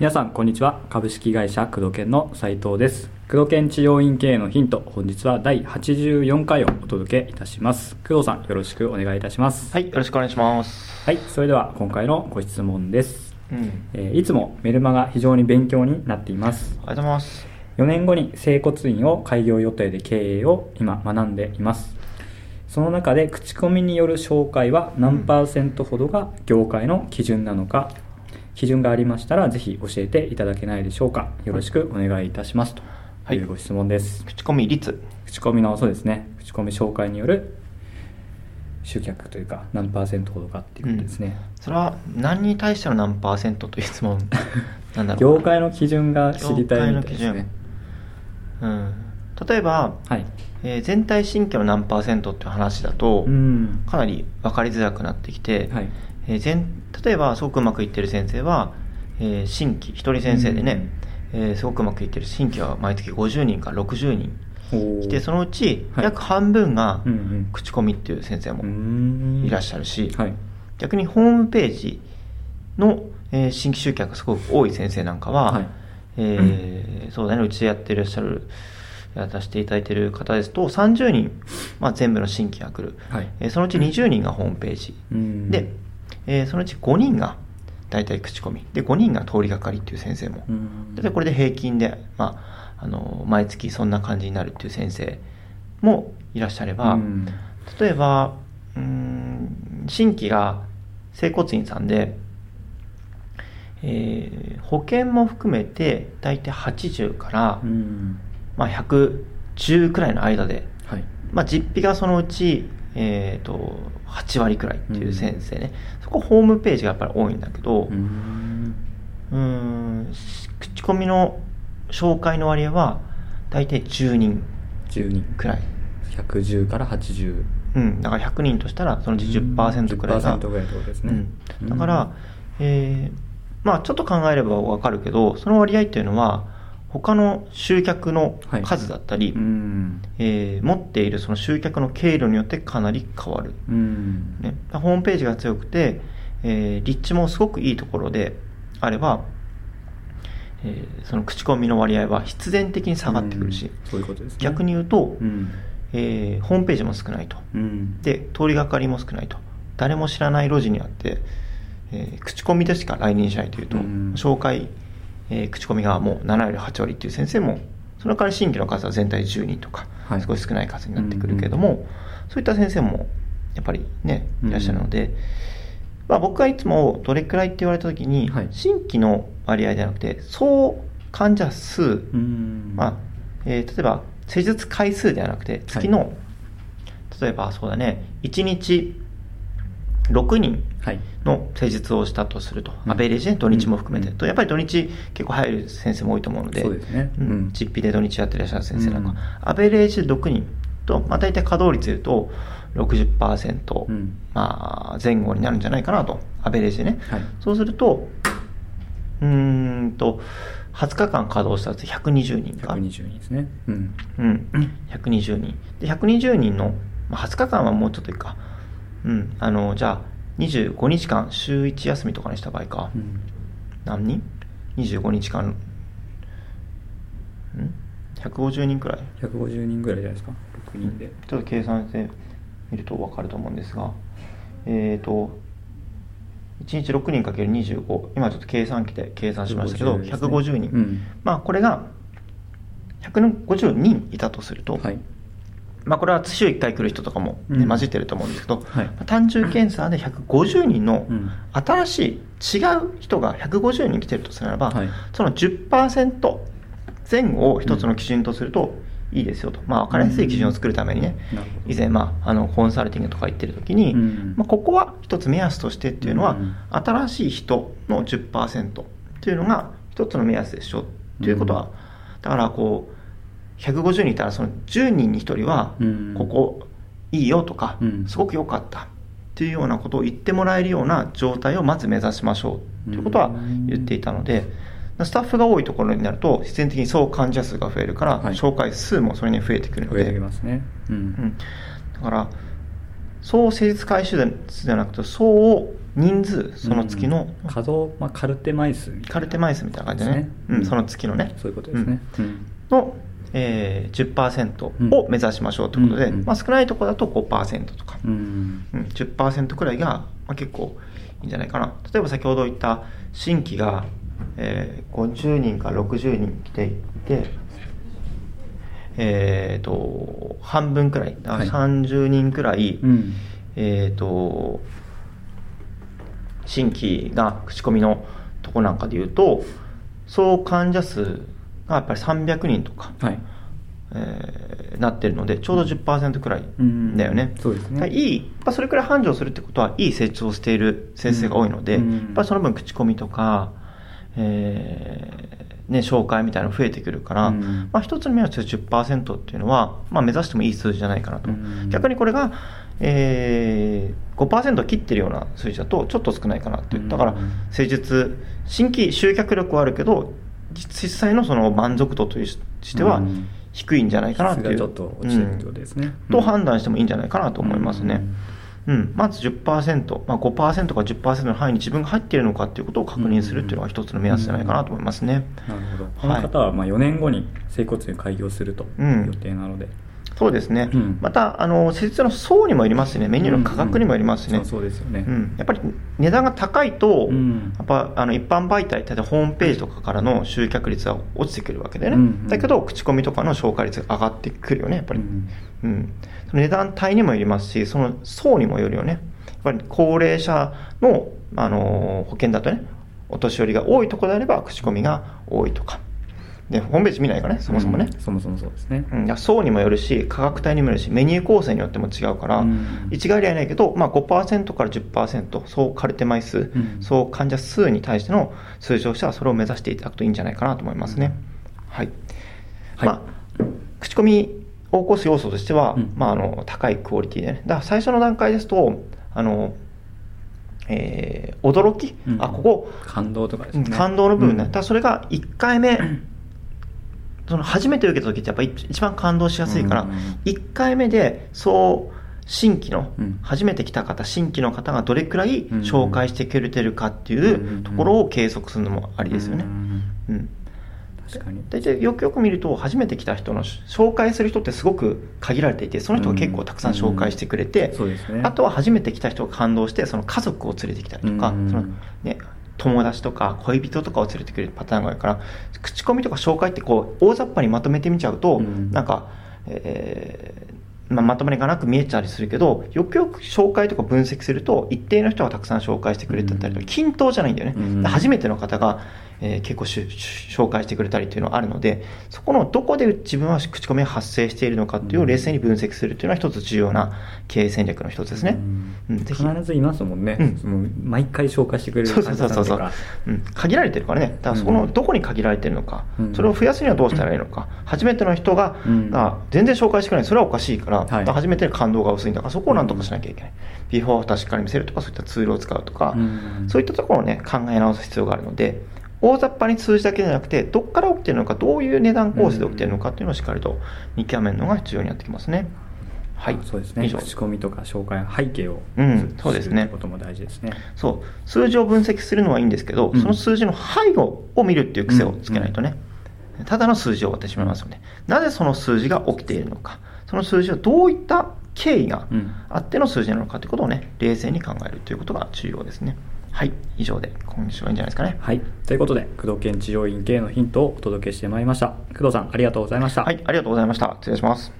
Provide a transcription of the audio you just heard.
皆さんこんにちは。株式会社工藤研の斉藤です。工藤研治療院経営のヒント、本日は第84回をお届けいたします。工藤さん、よろしくお願いいたします。はい、よろしくお願いします。はい、それでは今回のご質問です。いつもメルマが非常に勉強になっています。ありがとうございます。4年後に整骨院を開業予定で、経営を今学んでいます。その中で口コミによる紹介は何%ほどが業界の基準なのか、基準がありましたらぜひ教えていただけないでしょうか。よろしくお願いいたします。というご質問です。口コミ率、口コミの、そうですね、口コミ紹介による集客というか何%ほどかっていうことですね。それは何に対しての何%という質問なんだろう。業界の基準が知りたいみたいですね。例えば、全体神経の何%っていう話だと、かなり分かりづらくなってきて、例えばすごくうまくいってる先生は、新規一人先生でね、すごくうまくいってる新規は毎月50人から60人来て、そのうち約半分が口コミっていう先生もいらっしゃるし、逆にホームページの、新規集客がすごく多い先生なんかは、そうだね、うちでやってらっしゃる、やらせていただいている方ですと30人、全部の新規が来る、そのうち20人がホームページ、で、そのうち5人が大体口コミで、5人が通りがかりっていう先生も、でこれで平均で、毎月そんな感じになるっていう先生もいらっしゃれば、例えば新規が整骨院さんで、保険も含めて大体80から、110くらいの間で、実費がそのうち、8割くらいっていう先生ね、そこホームページがやっぱり多いんだけど、口コミの紹介の割合は大体10人くらい、110から80、だから100人としたらそのうち 10% くらいが、だから、ちょっと考えれば分かるけど、その割合っていうのは他の集客の数だったり、持っているその集客の経路によってかなり変わる、ホームページが強くて、立地もすごくいいところであれば、その口コミの割合は必然的に下がってくるし、そういうことですね。逆に言うと、ホームページも少ないと、で通りがかりも少ないと、誰も知らない路地にあって、口コミでしか来任しないというと、紹介口コミがもう7割8割っていう先生も、その代わり新規の数は全体10人とか、少し少ない数になってくるけれども、そういった先生もやっぱりねいらっしゃるので、僕はいつもどれくらいって言われた時に、新規の割合じゃなくて総患者数、例えば施術回数ではなくて月の、例えばそうだね、1日6人の施術をしたとすると、アベレージで土日も含めてと、やっぱり土日結構入る先生も多いと思うので、実費で土日やってらっしゃる先生なんか、アベレージで6人と、大体稼働率でいうと 60% 前後になるんじゃないかなと、アベレージでね、そうすると20日間稼働したら120人か、120人ですね、120人で、120人の、20日間はもうちょっといいか、じゃあ25日間週1休みとかにした場合か、何人 ?25 日間150人くらい、150人くらいじゃないですか、6人で、ちょっと計算してみると分かると思うんですが、1日6人 ×25、 今ちょっと計算機で計算しましたけど、150人、これが150人いたとすると、これは週1回来る人とかも、混じってると思うんですけど、単純検査で150人の新しい違う人が150人来てるとするならば、その 10% 前後を一つの基準とするといいですよと、分かりやすい基準を作るためにね、以前、コンサルティングとか行ってる時に、ここは一つ目安としてっていうのは、新しい人の 10% っていうのが一つの目安でしょっていうことは、だからこう150人いたらその10人に1人はここいいよとか、すごく良かったっていうようなことを言ってもらえるような状態をまず目指しましょうということは言っていたので、スタッフが多いところになると必然的に総患者数が増えるから、紹介数もそれに増えてくるので、だから総施術回収じゃなくて総人数その月の、うん、稼働、まあ、カルテマイスみたいな感じで ね、うんうん、その月のねそういうことですね、うん、の、10% を目指しましょうということで、うんうんまあ、少ないところだと 5% とか、うんうん、10% くらいが、まあ、結構いいんじゃないかな。例えば先ほど言った新規が、50人から60人来ていて、半分くらい30人くらい、はいうん新規が口コミのとこなんかでいうと総患者数がやっぱり300人とか、はいなってるのでちょうど 10% くらいだよね、うん、そうですね。いい、それくらい繁盛するってことはいい成長している先生が多いので、うん、やっぱその分口コミとか、ね、紹介みたいなの増えてくるから、うんまあ、一つの目安 10% っていうのは、まあ、目指してもいい数字じゃないかなと、うん、逆にこれが、5% 切ってるような数字だとちょっと少ないかなっていう、うん、だから施術新規集客力はあるけど実際 の、 その満足度としては低いんじゃないかなという、うん、質がちょっと落ちてるということですね、うん、と判断してもいいんじゃないかなと思いますね、うんうん、まず 10%、まあ、5% か 10% の範囲に自分が入っているのかということを確認するというのが一つの目安じゃないかなと思いますね、うんうん、なるほど。この方はまあ4年後に整骨院開業するという予定なので、うんそうですね、うん、また施術の層にもよりますね。メニューの価格にもよりますね。そうですよね、うん、やっぱり値段が高いと、うん、やっぱ一般媒体例えばホームページとかからの集客率は落ちてくるわけでね、うんうん、だけど口コミとかの紹介率が上がってくるよねやっぱり、うんうん、その値段帯にもよりますしその層にもよるよね。やっぱり高齢者の、保険だとねお年寄りが多いところであれば口コミが多いとかでホームページ見ないからねそもそもね、うん、そもそもそうですね、うん、層にもよるし価格帯にもよるしメニュー構成によっても違うから、うん、一概ではないけど、まあ、5% から 10% 総カルテ枚数、うん、総患者数に対しての数字としてはそれを目指していただくといいんじゃないかなと思いますね、うん、はい、はいまあ、口コミを起こす要素としては、うんまあ、高いクオリティでねだから最初の段階ですと驚き、うん、あここ感動とかですね感動の部分ね、うん、だそれが1回目その初めて受けた時ってやっぱ一番感動しやすいから、うんうんうん、1回目でそう新規の、うん、初めて来た方新規の方がどれくらい紹介してくれてるかっていうところを計測するのもありですよね、うんうんうん、確かにだいたいよくよく見ると初めて来た人の紹介する人ってすごく限られていてその人が結構たくさん紹介してくれて、うんうんそうですね、あとは初めて来た人が感動してその家族を連れてきたりとか、うんうんそのね友達とか恋人とかを連れてくるパターンがあるから口コミとか紹介ってこう大雑把にまとめてみちゃうと、うん、なんか、まあ、まとまりがなく見えちゃったりするけどよくよく紹介とか分析すると一定の人がたくさん紹介してくれてたりとか、うん、均等じゃないんだよね、うん、初めての方が、結構紹介してくれたりというのはあるのでそこのどこで自分は口コミが発生しているのかっていうを冷静に分析するというのは一つ重要な経営戦略の一つですね、うんうん、ぜひ必ずいますもんね、うん、その毎回紹介してくれる患者さんとかそう、うん、限られてるからねだからそこのどこに限られてるのか、うん、それを増やすにはどうしたらいいのか、うん、初めての人が、うん、全然紹介してくれないそれはおかしいからはい、初めての感動が薄いんだからそこをなんとかしなきゃいけない、うん、ビフォーアフターしっかり見せるとかそういったツールを使うとか、うん、そういったところをね考え直す必要があるので大雑把に数字だけじゃなくてどこから起きてるのかどういう値段構成で起きてるのかっていうのをしっかりと見極めるのが必要になってきますね、うん、はいそうですね以上口コミとか紹介の背景をそうですねことも大事ですねそう数字を分析するのはいいんですけど、うん、その数字の背後を見るっていう癖をつけないとね、うん、ただの数字を割ってしまいますのでなぜその数字が起きているのかその数字はどういった経緯があっての数字なのかということをね冷静に考えるということが重要ですね。はい以上で今週はいいんじゃないですかね。はいということで工藤研治療院経営のヒントをお届けしてまいりました。工藤さんありがとうございました。はいありがとうございました。失礼します。